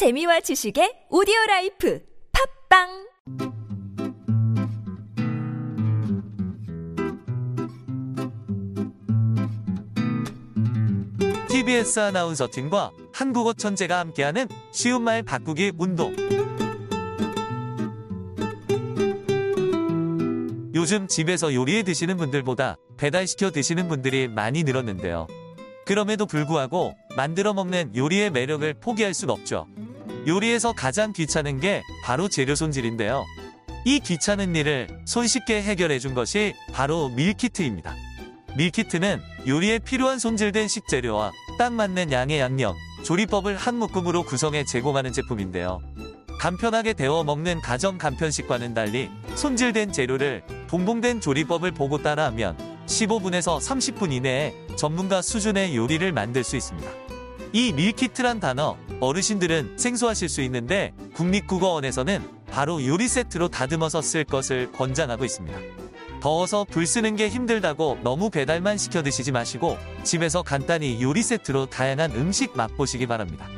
재미와 지식의 오디오라이프 팟빵 TBS 아나운서 팀과 한국어 천재가 함께하는 쉬운 말 바꾸기 운동. 요즘 집에서 요리해 드시는 분들보다 배달시켜 드시는 분들이 많이 늘었는데요. 그럼에도 불구하고 만들어 먹는 요리의 매력을 포기할 순 없죠. 요리에서 가장 귀찮은 게 바로 재료 손질인데요. 이 귀찮은 일을 손쉽게 해결해 준 것이 바로 밀키트입니다. 밀키트는 요리에 필요한 손질된 식재료와 딱 맞는 양의 양념, 조리법을 한 묶음으로 구성해 제공하는 제품인데요. 간편하게 데워 먹는 가정 간편식과는 달리 손질된 재료를 동봉된 조리법을 보고 따라하면 15분에서 30분 이내에 전문가 수준의 요리를 만들 수 있습니다. 이 밀키트란 단어, 어르신들은 생소하실 수 있는데 국립국어원에서는 바로 요리 세트로 다듬어서 쓸 것을 권장하고 있습니다. 더워서 불 쓰는 게 힘들다고 너무 배달만 시켜 드시지 마시고 집에서 간단히 요리 세트로 다양한 음식 맛보시기 바랍니다.